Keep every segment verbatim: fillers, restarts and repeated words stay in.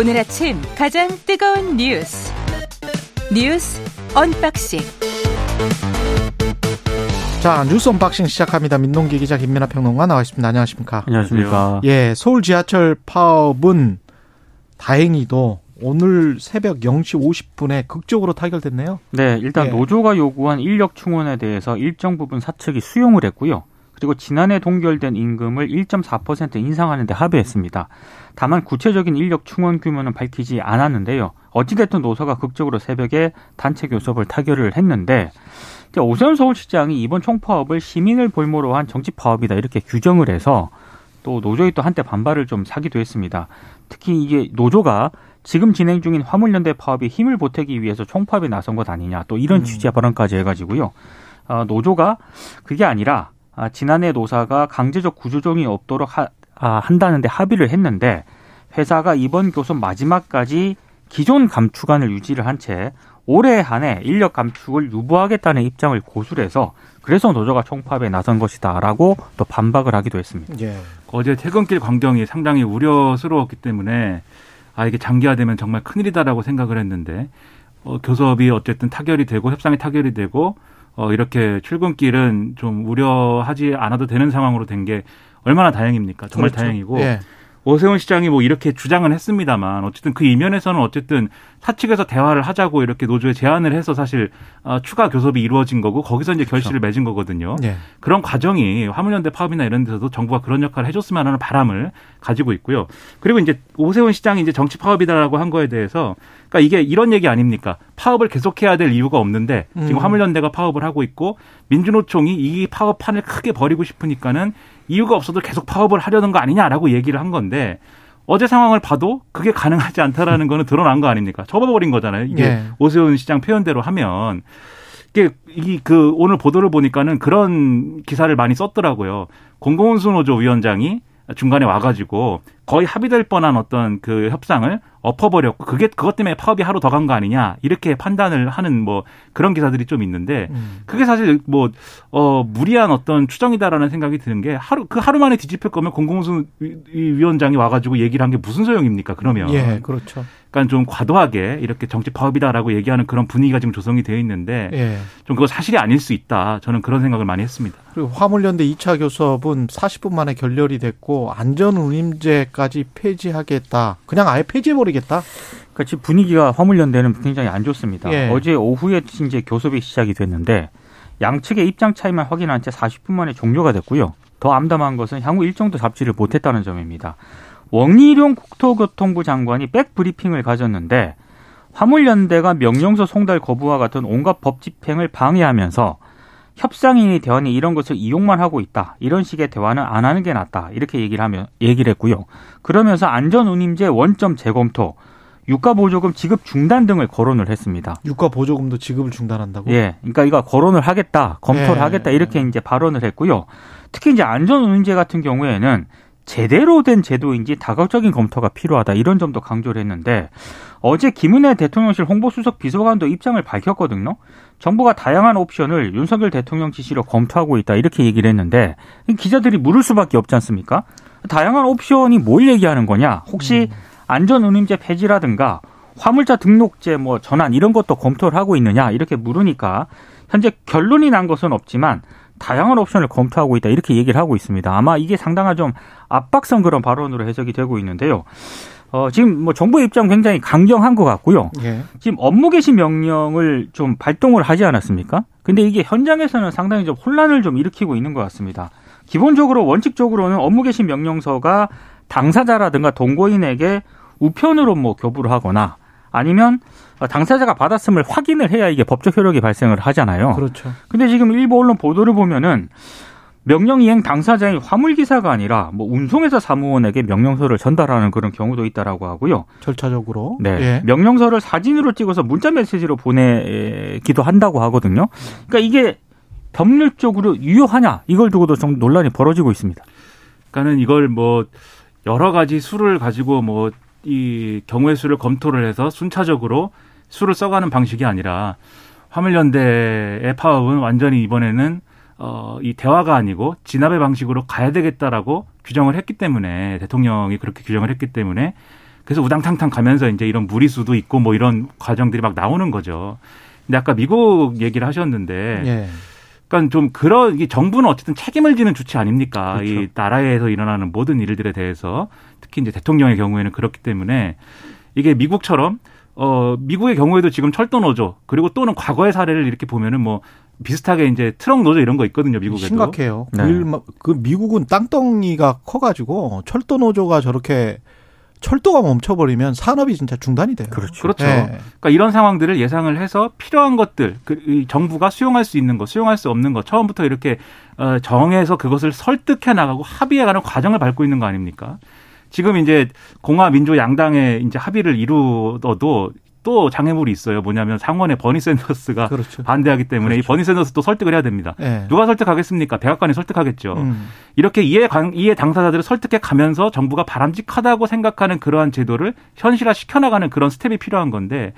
오늘 아침 가장 뜨거운 뉴스 뉴스 언박싱. 자, 뉴스 언박싱 시작합니다. 민동기 기자, 김민아 평론가 나와 있습니다. 안녕하십니까? 안녕하십니까? 예, 서울 지하철 파업은 다행히도 오늘 새벽 영 시 오십 분에 극적으로 타결됐네요. 네, 일단 예. 노조가 요구한 인력 충원에 대해서 일정 부분 사측이 수용을 했고요. 그리고 지난해 동결된 임금을 일 점 사 퍼센트 인상하는 데 합의했습니다. 다만 구체적인 인력 충원 규모는 밝히지 않았는데요. 어찌됐든 노사가 극적으로 새벽에 단체 교섭을 타결을 했는데, 오세훈 서울시장이 이번 총파업을 시민을 볼모로 한 정치파업이다 이렇게 규정을 해서 또 노조의 또 한때 반발을 좀 사기도 했습니다. 특히 이게 노조가 지금 진행 중인 화물연대 파업이 힘을 보태기 위해서 총파업에 나선 것 아니냐 또 이런 음. 취지의 발언까지 해가지고요. 어, 노조가 그게 아니라 아, 지난해 노사가 강제적 구조조정이 없도록 하, 아, 한다는데 합의를 했는데, 회사가 이번 교섭 마지막까지 기존 감축안을 유지를 한 채 올해 한 해 인력 감축을 유보하겠다는 입장을 고수해서 그래서 노조가 총파업에 나선 것이다라고 또 반박을 하기도 했습니다. 예. 어제 퇴근길 광경이 상당히 우려스러웠기 때문에 아 이게 장기화되면 정말 큰일이다라고 생각을 했는데, 어, 교섭이 어쨌든 타결이 되고 협상이 타결이 되고 어, 이렇게 출근길은 좀 우려하지 않아도 되는 상황으로 된 게 얼마나 다행입니까? 정말 그렇죠. 다행이고. 예. 오세훈 시장이 뭐 이렇게 주장은 했습니다만 어쨌든 그 이면에서는 어쨌든 사측에서 대화를 하자고 이렇게 노조에 제안을 해서 사실 어, 추가 교섭이 이루어진 거고 거기서 이제 결실을 그렇죠. 맺은 거거든요. 예. 그런 과정이 화물연대 파업이나 이런 데서도 정부가 그런 역할을 해줬으면 하는 바람을 가지고 있고요. 그리고 이제 오세훈 시장이 이제 정치 파업이다라고 한 거에 대해서, 그러니까 이게 이런 얘기 아닙니까? 파업을 계속해야 될 이유가 없는데 지금 음. 화물연대가 파업을 하고 있고 민주노총이 이 파업판을 크게 벌이고 싶으니까는 이유가 없어도 계속 파업을 하려는 거 아니냐라고 얘기를 한 건데, 어제 상황을 봐도 그게 가능하지 않다라는 거는 드러난 거 아닙니까? 접어버린 거잖아요. 이게 예. 오세훈 시장 표현대로 하면. 이게 이 그 오늘 보도를 보니까는 그런 기사를 많이 썼더라고요. 공공운수노조 위원장이 중간에 와가지고 거의 합의될 뻔한 어떤 그 협상을 엎어버렸고 그게 그것 때문에 파업이 하루 더 간 거 아니냐 이렇게 판단을 하는 뭐 그런 기사들이 좀 있는데, 음. 그게 사실 뭐 어, 무리한 어떤 추정이다라는 생각이 드는 게, 하루 그 하루 만에 뒤집힐 거면 공공운수 위원장이 와가지고 얘기를 한 게 무슨 소용입니까? 그러면 예, 그렇죠. 그러니까 좀 과도하게 이렇게 정치 파업이다라고 얘기하는 그런 분위기가 지금 조성이 되어 있는데 예. 좀 그거 사실이 아닐 수 있다. 저는 그런 생각을 많이 했습니다. 그리고 화물연대 이 차 교섭은 사십 분 만에 결렬이 됐고 안전운임제까지 폐지하겠다. 그냥 아예 폐지해버리겠다. 그러니까 지금 분위기가 화물연대는 굉장히 안 좋습니다. 예. 어제 오후에 이제 교섭이 시작이 됐는데 양측의 입장 차이만 확인한 채 사십 분 만에 종료가 됐고요. 더 암담한 것은 향후 일정도 잡지를 못했다는 점입니다. 원일용 국토교통부 장관이 백브리핑을 가졌는데, 화물연대가 명령서 송달 거부와 같은 온갖 법 집행을 방해하면서 협상인이 대화니 이런 것을 이용만 하고 있다. 이런 식의 대화는 안 하는 게 낫다. 이렇게 얘기를 하면, 얘기를 했고요. 그러면서 안전운임제 원점 재검토, 유가보조금 지급 중단 등을 거론을 했습니다. 유가보조금도 지급을 중단한다고? 예. 그러니까 이거 거론을 하겠다, 검토를 예. 하겠다. 이렇게 이제 발언을 했고요. 특히 이제 안전운임제 같은 경우에는 제대로 된 제도인지 다각적인 검토가 필요하다. 이런 점도 강조를 했는데, 어제 김은혜 대통령실 홍보수석 비서관도 입장을 밝혔거든요. 정부가 다양한 옵션을 윤석열 대통령 지시로 검토하고 있다. 이렇게 얘기를 했는데, 기자들이 물을 수밖에 없지 않습니까? 다양한 옵션이 뭘 얘기하는 거냐? 혹시 음. 안전운임제 폐지라든가 화물차 등록제 뭐 전환 이런 것도 검토를 하고 있느냐? 이렇게 물으니까 현재 결론이 난 것은 없지만 다양한 옵션을 검토하고 있다 이렇게 얘기를 하고 있습니다. 아마 이게 상당한 좀 압박성 그런 발언으로 해석이 되고 있는데요. 어, 지금 뭐 정부의 입장 굉장히 강경한 것 같고요. 예. 지금 업무 개시 명령을 좀 발동을 하지 않았습니까? 근데 이게 현장에서는 상당히 좀 혼란을 좀 일으키고 있는 것 같습니다. 기본적으로 원칙적으로는 업무 개시 명령서가 당사자라든가 동거인에게 우편으로 뭐 교부를 하거나 아니면 당사자가 받았음을 확인을 해야 이게 법적 효력이 발생을 하잖아요. 그렇죠. 근데 지금 일부 언론 보도를 보면은 명령 이행 당사자인 화물기사가 아니라 뭐 운송회사 사무원에게 명령서를 전달하는 그런 경우도 있다라고 하고요. 절차적으로. 네. 예. 명령서를 사진으로 찍어서 문자 메시지로 보내기도 한다고 하거든요. 그러니까 이게 법률적으로 유효하냐 이걸 두고도 좀 논란이 벌어지고 있습니다. 그러니까는 이걸 뭐 여러 가지 수를 가지고 뭐 이 경우의 수를 검토를 해서 순차적으로 수를 써가는 방식이 아니라, 화물연대의 파업은 완전히 이번에는 어, 이 대화가 아니고 진압의 방식으로 가야 되겠다라고 규정을 했기 때문에, 대통령이 그렇게 규정을 했기 때문에 그래서 우당탕탕 가면서 이제 이런 무리수도 있고 뭐 이런 과정들이 막 나오는 거죠. 근데 아까 미국 얘기를 하셨는데. 예. 그러니까 좀 그런 정부는 어쨌든 책임을 지는 주체 아닙니까? 그렇죠. 이 나라에서 일어나는 모든 일들에 대해서 특히 이제 대통령의 경우에는 그렇기 때문에 이게 미국처럼 어 미국의 경우에도 지금 철도 노조 그리고 또는 과거의 사례를 이렇게 보면은 뭐 비슷하게 이제 트럭 노조 이런 거 있거든요. 미국에도 심각해요. 네. 그, 그 미국은 땅덩이가 커가지고 철도 노조가 저렇게 철도가 멈춰버리면 산업이 진짜 중단이 돼요. 그렇죠. 그렇죠. 네. 그러니까 이런 상황들을 예상을 해서 필요한 것들, 그 정부가 수용할 수 있는 것, 수용할 수 없는 것, 처음부터 이렇게 정해서 그것을 설득해 나가고 합의해가는 과정을 밟고 있는 거 아닙니까? 지금 이제 공화 민주 양당의 이제 합의를 이루어도 또 장애물이 있어요. 뭐냐면 상원의 버니 샌더스가 그렇죠. 반대하기 때문에 그렇죠. 이 버니 샌더스도 설득을 해야 됩니다. 네. 누가 설득하겠습니까? 백악관이 설득하겠죠. 음. 이렇게 이해, 이해 당사자들을 설득해 가면서 정부가 바람직하다고 생각하는 그러한 제도를 현실화 시켜나가는 그런 스텝이 필요한 건데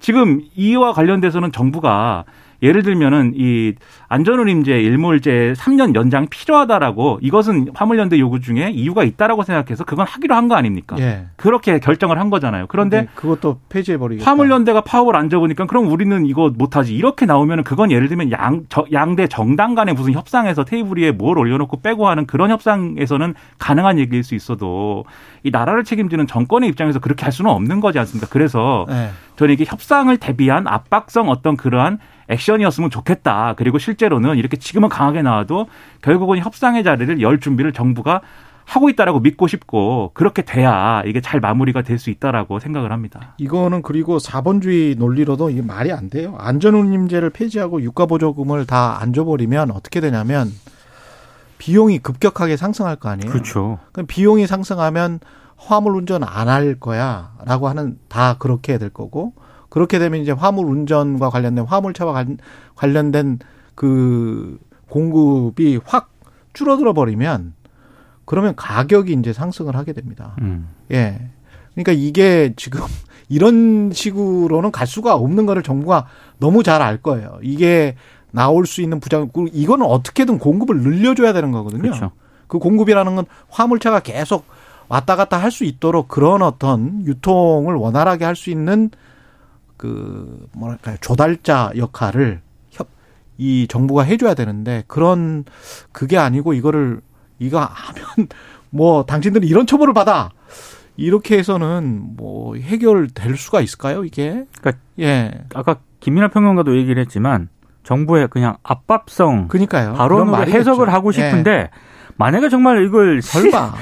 지금 이와 관련돼서는 정부가 예를 들면은 이 안전운임제, 일몰제 삼 년 연장이 필요하다라고 이것은 화물연대 요구 중에 이유가 있다라고 생각해서 그건 하기로 한 거 아닙니까? 예. 그렇게 결정을 한 거잖아요. 그런데 그것도 폐지해버리겠다. 화물연대가 파업을 안 접으니까 그럼 우리는 이거 못하지. 이렇게 나오면은 그건 예를 들면 양, 저, 양대 정당 간의 무슨 협상에서 테이블 위에 뭘 올려놓고 빼고 하는 그런 협상에서는 가능한 얘기일 수 있어도 이 나라를 책임지는 정권의 입장에서 그렇게 할 수는 없는 거지 않습니까? 그래서 예. 저는 이게 협상을 대비한 압박성 어떤 그러한 액션이었으면 좋겠다. 그리고 실제로는 이렇게 지금은 강하게 나와도 결국은 협상의 자리를 열 준비를 정부가 하고 있다라고 믿고 싶고 그렇게 돼야 이게 잘 마무리가 될 수 있다라고 생각을 합니다. 이거는 그리고 자본주의 논리로도 이게 말이 안 돼요. 안전운임제를 폐지하고 유가보조금을 다 안 줘버리면 어떻게 되냐면 비용이 급격하게 상승할 거 아니에요. 그렇죠. 그럼 비용이 상승하면 화물운전 안 할 거야라고 하는 다 그렇게 해야 될 거고. 그렇게 되면 이제 화물 운전과 관련된 화물차와 관련된 그 공급이 확 줄어들어 버리면 그러면 가격이 이제 상승을 하게 됩니다. 음. 예. 그러니까 이게 지금 이런 식으로는 갈 수가 없는 거를 정부가 너무 잘 알 거예요. 이게 나올 수 있는 부작, 이거는 어떻게든 공급을 늘려줘야 되는 거거든요. 그렇죠. 그 공급이라는 건 화물차가 계속 왔다 갔다 할 수 있도록 그런 어떤 유통을 원활하게 할 수 있는 그 뭐랄까요 조달자 역할을 협, 이 정부가 해줘야 되는데 그런 그게 아니고 이거를 이거 하면 뭐 당신들이 이런 처벌을 받아 이렇게 해서는 뭐 해결될 수가 있을까요 이게? 그러니까 예 아까 김민하 평론가도 얘기를 했지만 정부의 그냥 압박성 그러니까요 발언으로 해석을 하고 싶은데 예. 만약에 정말 이걸 설마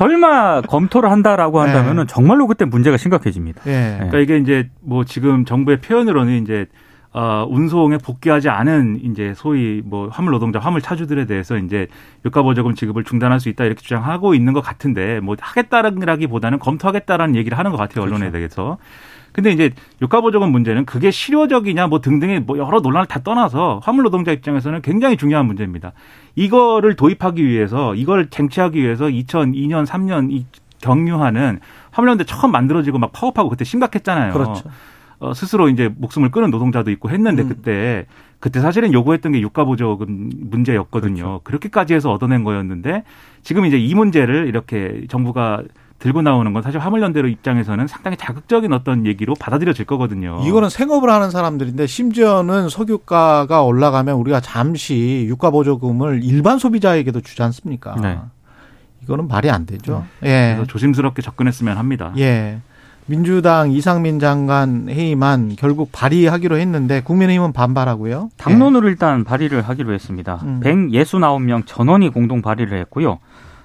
설마 검토를 한다라고 한다면은 정말로 그때 문제가 심각해집니다. 예. 그러니까 이게 이제 뭐 지금 정부의 표현으로는 이제 어 운송에 복귀하지 않은 이제 소위 뭐 화물 노동자, 화물 차주들에 대해서 이제 유가 보조금 지급을 중단할 수 있다 이렇게 주장하고 있는 것 같은데 뭐 하겠다라기보다는 검토하겠다라는 얘기를 하는 것 같아요 언론에 대해서. 그렇죠. 근데 이제 유가 보조금 문제는 그게 실효적이냐 뭐 등등의 뭐 여러 논란을 다 떠나서 화물 노동자 입장에서는 굉장히 중요한 문제입니다. 이거를 도입하기 위해서 이걸 쟁취하기 위해서 이천이 년 삼 년 이 경유하는 화물연대 처음 만들어지고 막 파업하고 그때 심각했잖아요. 그렇죠. 어, 스스로 이제 목숨을 끊은 노동자도 있고 했는데 음. 그때 그때 사실은 요구했던 게 유가 보조금 문제였거든요. 그렇죠. 그렇게까지 해서 얻어낸 거였는데 지금 이제 이 문제를 이렇게 정부가 들고 나오는 건 사실 화물연대로 입장에서는 상당히 자극적인 어떤 얘기로 받아들여질 거거든요. 이거는 생업을 하는 사람들인데 심지어는 석유가가 올라가면 우리가 잠시 유가보조금을 일반 소비자에게도 주지 않습니까? 네. 이거는 말이 안 되죠. 네. 예. 그래서 조심스럽게 접근했으면 합니다. 예. 민주당 이상민 장관 해임안 결국 발의하기로 했는데 국민의힘은 반발하고요. 당론으로 예. 일단 발의를 하기로 했습니다. 음. 백육십구 명 전원이 공동 발의를 했고요.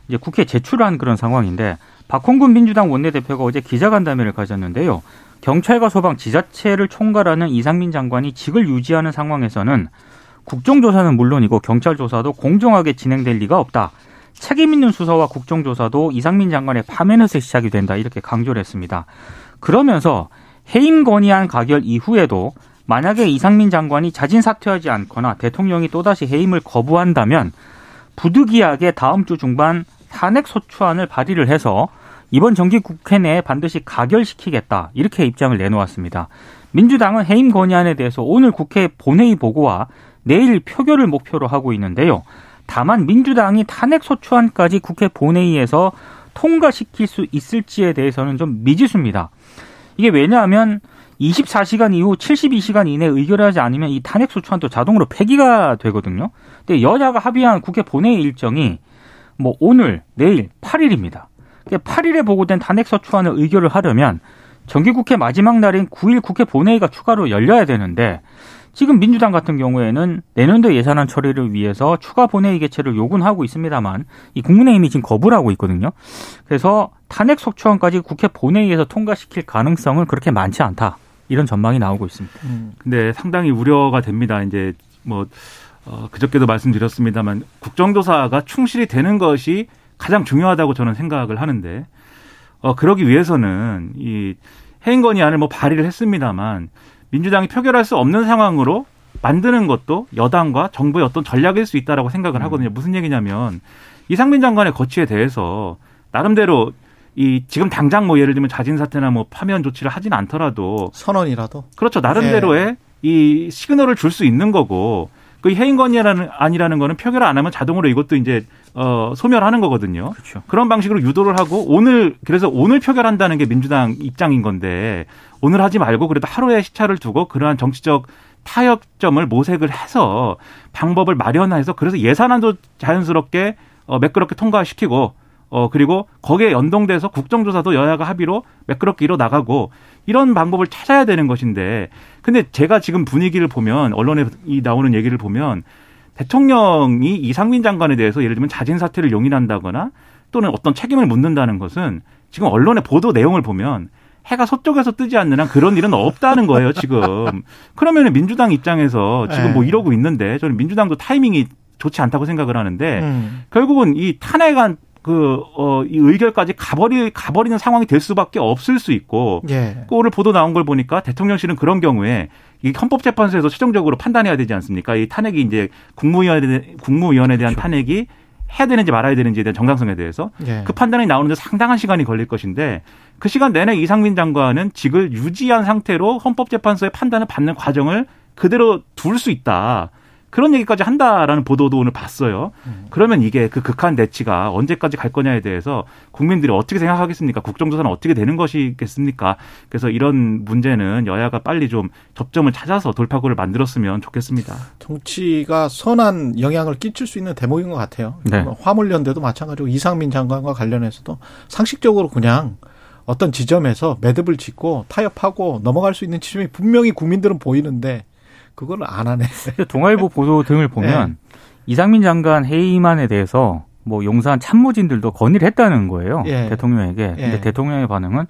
이제 국회에 제출한 그런 상황인데 박홍근 민주당 원내대표가 어제 기자간담회를 가졌는데요. 경찰과 소방, 지자체를 총괄하는 이상민 장관이 직을 유지하는 상황에서는 국정조사는 물론이고 경찰 조사도 공정하게 진행될 리가 없다. 책임 있는 수사와 국정조사도 이상민 장관의 파면에서 시작이 된다. 이렇게 강조를 했습니다. 그러면서 해임 건의안 가결 이후에도 만약에 이상민 장관이 자진 사퇴하지 않거나 대통령이 또다시 해임을 거부한다면 부득이하게 다음 주 중반 탄핵 소추안을 발의를 해서 이번 정기국회 내에 반드시 가결시키겠다 이렇게 입장을 내놓았습니다. 민주당은 해임 건의안에 대해서 오늘 국회 본회의 보고와 내일 표결을 목표로 하고 있는데요. 다만 민주당이 탄핵 소추안까지 국회 본회의에서 통과시킬 수 있을지에 대해서는 좀 미지수입니다. 이게 왜냐하면 이십사 시간 이후 칠십이 시간 이내에 의결을 하지 않으면 이 탄핵소 초안도 자동으로 폐기가 되거든요. 근데 여야가 합의한 국회 본회의 일정이 뭐 오늘, 내일, 팔 일입니다. 팔 일에 보고된 탄핵소 초안을 의결을 하려면 정기국회 마지막 날인 구 일 국회 본회의가 추가로 열려야 되는데 지금 민주당 같은 경우에는 내년도 예산안 처리를 위해서 추가 본회의 개최를 요구는 하고 있습니다만 이 국민의힘이 지금 거부를 하고 있거든요. 그래서 탄핵 속초안까지 국회 본회의에서 통과시킬 가능성은 그렇게 많지 않다. 이런 전망이 나오고 있습니다. 음. 근데 상당히 우려가 됩니다. 이제 뭐 어, 그저께도 말씀드렸습니다만 국정조사가 충실히 되는 것이 가장 중요하다고 저는 생각을 하는데 어, 그러기 위해서는 이 해임건의안을 뭐 발의를 했습니다만 민주당이 표결할 수 없는 상황으로 만드는 것도 여당과 정부의 어떤 전략일 수 있다라고 생각을 하거든요. 음. 무슨 얘기냐면 이상민 장관의 거취에 대해서 나름대로 이 지금 당장 뭐 예를 들면 자진 사퇴나 뭐 파면 조치를 하진 않더라도 선언이라도 그렇죠. 나름대로의 네. 이 시그널을 줄 수 있는 거고 그 해임건의안이라는 아니라는 거는 표결을 안 하면 자동으로 이것도 이제 어, 소멸하는 거거든요. 그렇죠. 그런 방식으로 유도를 하고 오늘 그래서 오늘 표결한다는 게 민주당 입장인 건데 오늘 하지 말고 그래도 하루의 시차를 두고 그러한 정치적 타협점을 모색을 해서 방법을 마련해서 그래서 예산안도 자연스럽게 어, 매끄럽게 통과시키고 어, 그리고 거기에 연동돼서 국정조사도 여야가 합의로 매끄럽게 이뤄나가고 이런 방법을 찾아야 되는 것인데 근데 제가 지금 분위기를 보면 언론에 나오는 얘기를 보면 대통령이 이상민 장관에 대해서 예를 들면 자진 사퇴를 용인한다거나 또는 어떤 책임을 묻는다는 것은 지금 언론의 보도 내용을 보면 해가 서쪽에서 뜨지 않는 한 그런 일은 없다는 거예요 지금. 그러면 민주당 입장에서 지금 뭐 이러고 있는데 저는 민주당도 타이밍이 좋지 않다고 생각을 하는데 음. 결국은 이 탄핵안 그, 어, 이 의결까지 가버리, 가버리는 상황이 될 수밖에 없을 수 있고, 예. 그 오늘 보도 나온 걸 보니까 대통령실은 그런 경우에 이 헌법재판소에서 최종적으로 판단해야 되지 않습니까? 이 탄핵이 이제 국무위원회, 국무위원에 대한 그렇죠. 탄핵이 해야 되는지 말아야 되는지에 대한 정당성에 대해서 예. 그 판단이 나오는데 상당한 시간이 걸릴 것인데 그 시간 내내 이상민 장관은 직을 유지한 상태로 헌법재판소의 판단을 받는 과정을 그대로 둘 수 있다. 그런 얘기까지 한다라는 보도도 오늘 봤어요. 그러면 이게 그 극한 대치가 언제까지 갈 거냐에 대해서 국민들이 어떻게 생각하겠습니까? 국정조사는 어떻게 되는 것이겠습니까? 그래서 이런 문제는 여야가 빨리 좀 접점을 찾아서 돌파구를 만들었으면 좋겠습니다. 정치가 선한 영향을 끼칠 수 있는 대목인 것 같아요. 네. 화물연대도 마찬가지고 이상민 장관과 관련해서도 상식적으로 그냥 어떤 지점에서 매듭을 짓고 타협하고 넘어갈 수 있는 지점이 분명히 국민들은 보이는데 그걸 안 하네. 동아일보 보도 등을 보면 네. 이상민 장관 해임안에 대해서 뭐 용산 참모진들도 건의를 했다는 거예요. 예. 대통령에게. 예. 근데 대통령의 반응은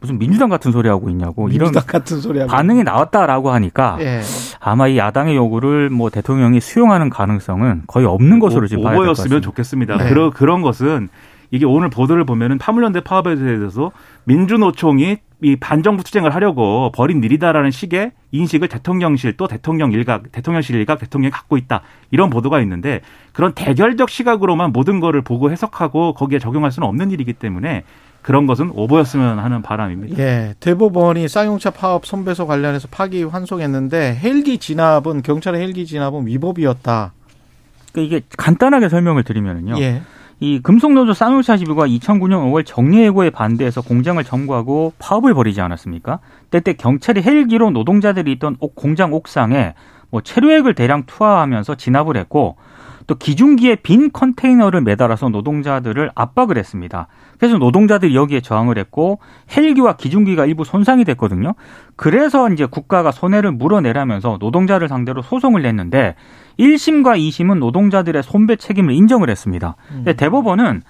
무슨 민주당 같은 소리 하고 있냐고. 민주당 이런 같은 소리 하고 반응이 나왔다라고 하니까 예. 아마 이 야당의 요구를 뭐 대통령이 수용하는 가능성은 거의 없는 것으로 지금 봐야 될 것 같습니다. 오버였으면 좋겠습니다. 네. 그러, 그런 것은 이게 오늘 보도를 보면은 파물연대 파업에 대해서 민주노총이 이 반정부 투쟁을 하려고 벌인 일이다라는 식의 인식을 대통령실 또 대통령 일각, 대통령실 일각, 대통령이 갖고 있다. 이런 보도가 있는데 그런 대결적 시각으로만 모든 거를 보고 해석하고 거기에 적용할 수는 없는 일이기 때문에 그런 것은 오버였으면 하는 바람입니다. 예, 대법원이 쌍용차 파업 손배소 관련해서 파기환송했는데 헬기 진압은 경찰의 헬기 진압은 위법이었다. 그러니까 이게 간단하게 설명을 드리면요. 예. 이 금속노조 쌍용차 지부가 이천구 년 오월 정리해고에 반대해서 공장을 점거하고 파업을 벌이지 않았습니까? 때때 경찰이 헬기로 노동자들이 있던 옥, 공장 옥상에 뭐 체류액을 대량 투하하면서 진압을 했고 또 기중기에 빈 컨테이너를 매달아서 노동자들을 압박을 했습니다. 그래서 노동자들이 여기에 저항을 했고 헬기와 기중기가 일부 손상이 됐거든요. 그래서 이제 국가가 손해를 물어내라면서 노동자를 상대로 소송을 냈는데 일 심과 이 심은 노동자들의 손배 책임을 인정을 했습니다. 근데 대법원은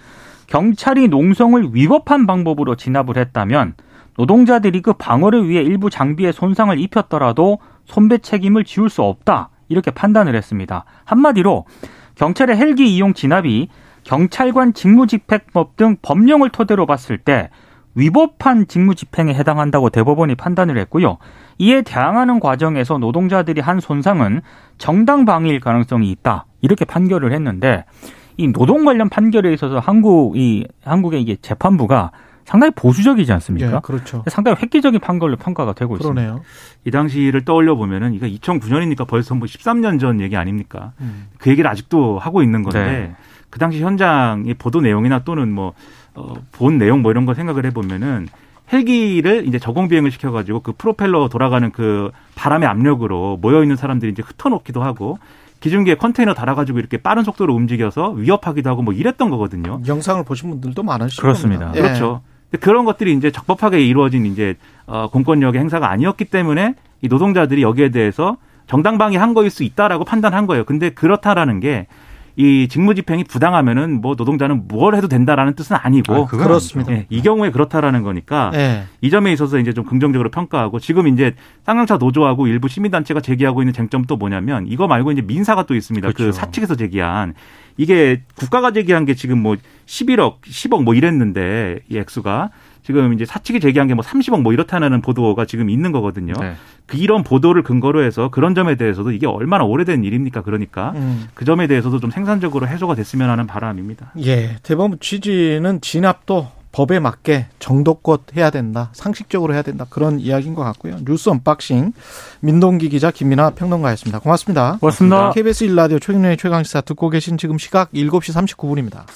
경찰이 농성을 위법한 방법으로 진압을 했다면 노동자들이 그 방어를 위해 일부 장비에 손상을 입혔더라도 손배 책임을 지울 수 없다. 이렇게 판단을 했습니다. 한마디로 경찰의 헬기 이용 진압이 경찰관 직무집행법 등 법령을 토대로 봤을 때 위법한 직무집행에 해당한다고 대법원이 판단을 했고요. 이에 대항하는 과정에서 노동자들이 한 손상은 정당방위일 가능성이 있다. 이렇게 판결을 했는데 이 노동 관련 판결에 있어서 한국, 이, 한국의 이게 재판부가 상당히 보수적이지 않습니까? 예, 그렇죠. 상당히 획기적인 판결로 평가가 되고 그러네요. 있습니다. 이 당시를 떠올려 보면은 이거 이천구 년이니까 벌써 뭐 십삼 년 전 얘기 아닙니까? 음. 그 얘기를 아직도 하고 있는 건데 네. 그 당시 현장의 보도 내용이나 또는 뭐 어, 본 내용 뭐 이런 거 생각을 해보면은 헬기를 이제 저공 비행을 시켜가지고 그 프로펠러 돌아가는 그 바람의 압력으로 모여있는 사람들이 이제 흩어놓기도 하고 기중기에 컨테이너 달아가지고 이렇게 빠른 속도로 움직여서 위협하기도 하고 뭐 이랬던 거거든요. 영상을 보신 분들도 많으실 그렇습니다. 겁니다. 그렇죠. 예. 그런 것들이 이제 적법하게 이루어진 이제 어, 공권력의 행사가 아니었기 때문에 이 노동자들이 여기에 대해서 정당방위한 거일 수 있다라고 판단한 거예요. 근데 그렇다라는 게 이 직무집행이 부당하면은 뭐 노동자는 뭘 해도 된다라는 뜻은 아니고. 아, 그렇습니다. 예, 이 경우에 그렇다라는 거니까 네. 이 점에 있어서 이제 좀 긍정적으로 평가하고 지금 이제 쌍용차 노조하고 일부 시민단체가 제기하고 있는 쟁점 또 뭐냐면 이거 말고 이제 민사가 또 있습니다. 그렇죠. 그 사측에서 제기한 이게 국가가 제기한 게 지금 뭐 십일억, 십억 뭐 이랬는데 이 액수가 지금 이제 사측이 제기한 게 뭐 삼십억 뭐 이렇다는 보도가 지금 있는 거거든요. 네. 그 이런 보도를 근거로 해서 그런 점에 대해서도 이게 얼마나 오래된 일입니까? 그러니까 음. 그 점에 대해서도 좀 생산적으로 해소가 됐으면 하는 바람입니다. 예, 대법원 취지는 진압도 법에 맞게 정도껏 해야 된다. 상식적으로 해야 된다. 그런 이야기인 것 같고요. 뉴스 언박싱 민동기 기자 김민아 평론가였습니다. 고맙습니다. 고맙습니다. 고맙습니다. 케이비에스 일 라디오 최경영의 최강시사 듣고 계신 지금 시각 일곱 시 삼십구 분입니다.